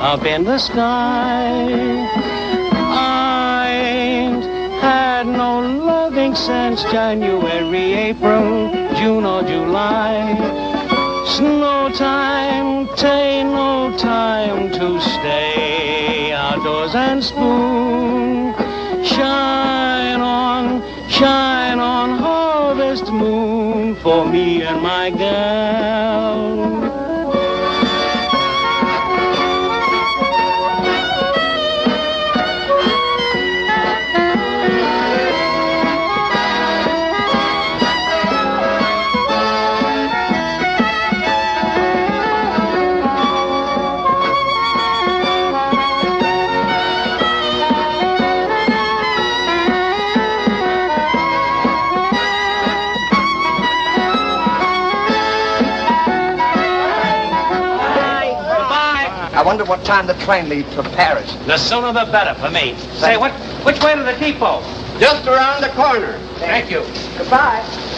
up in the sky. I ain't had no loving since January, April, June or July. Snow time, tain't no time to stay outdoors and spoon. Shine on harvest moon for me and my gal. I wonder what time the train leaves for Paris. The sooner the better for me. Say, which way to the depot? Just around the corner. Thank you. Goodbye.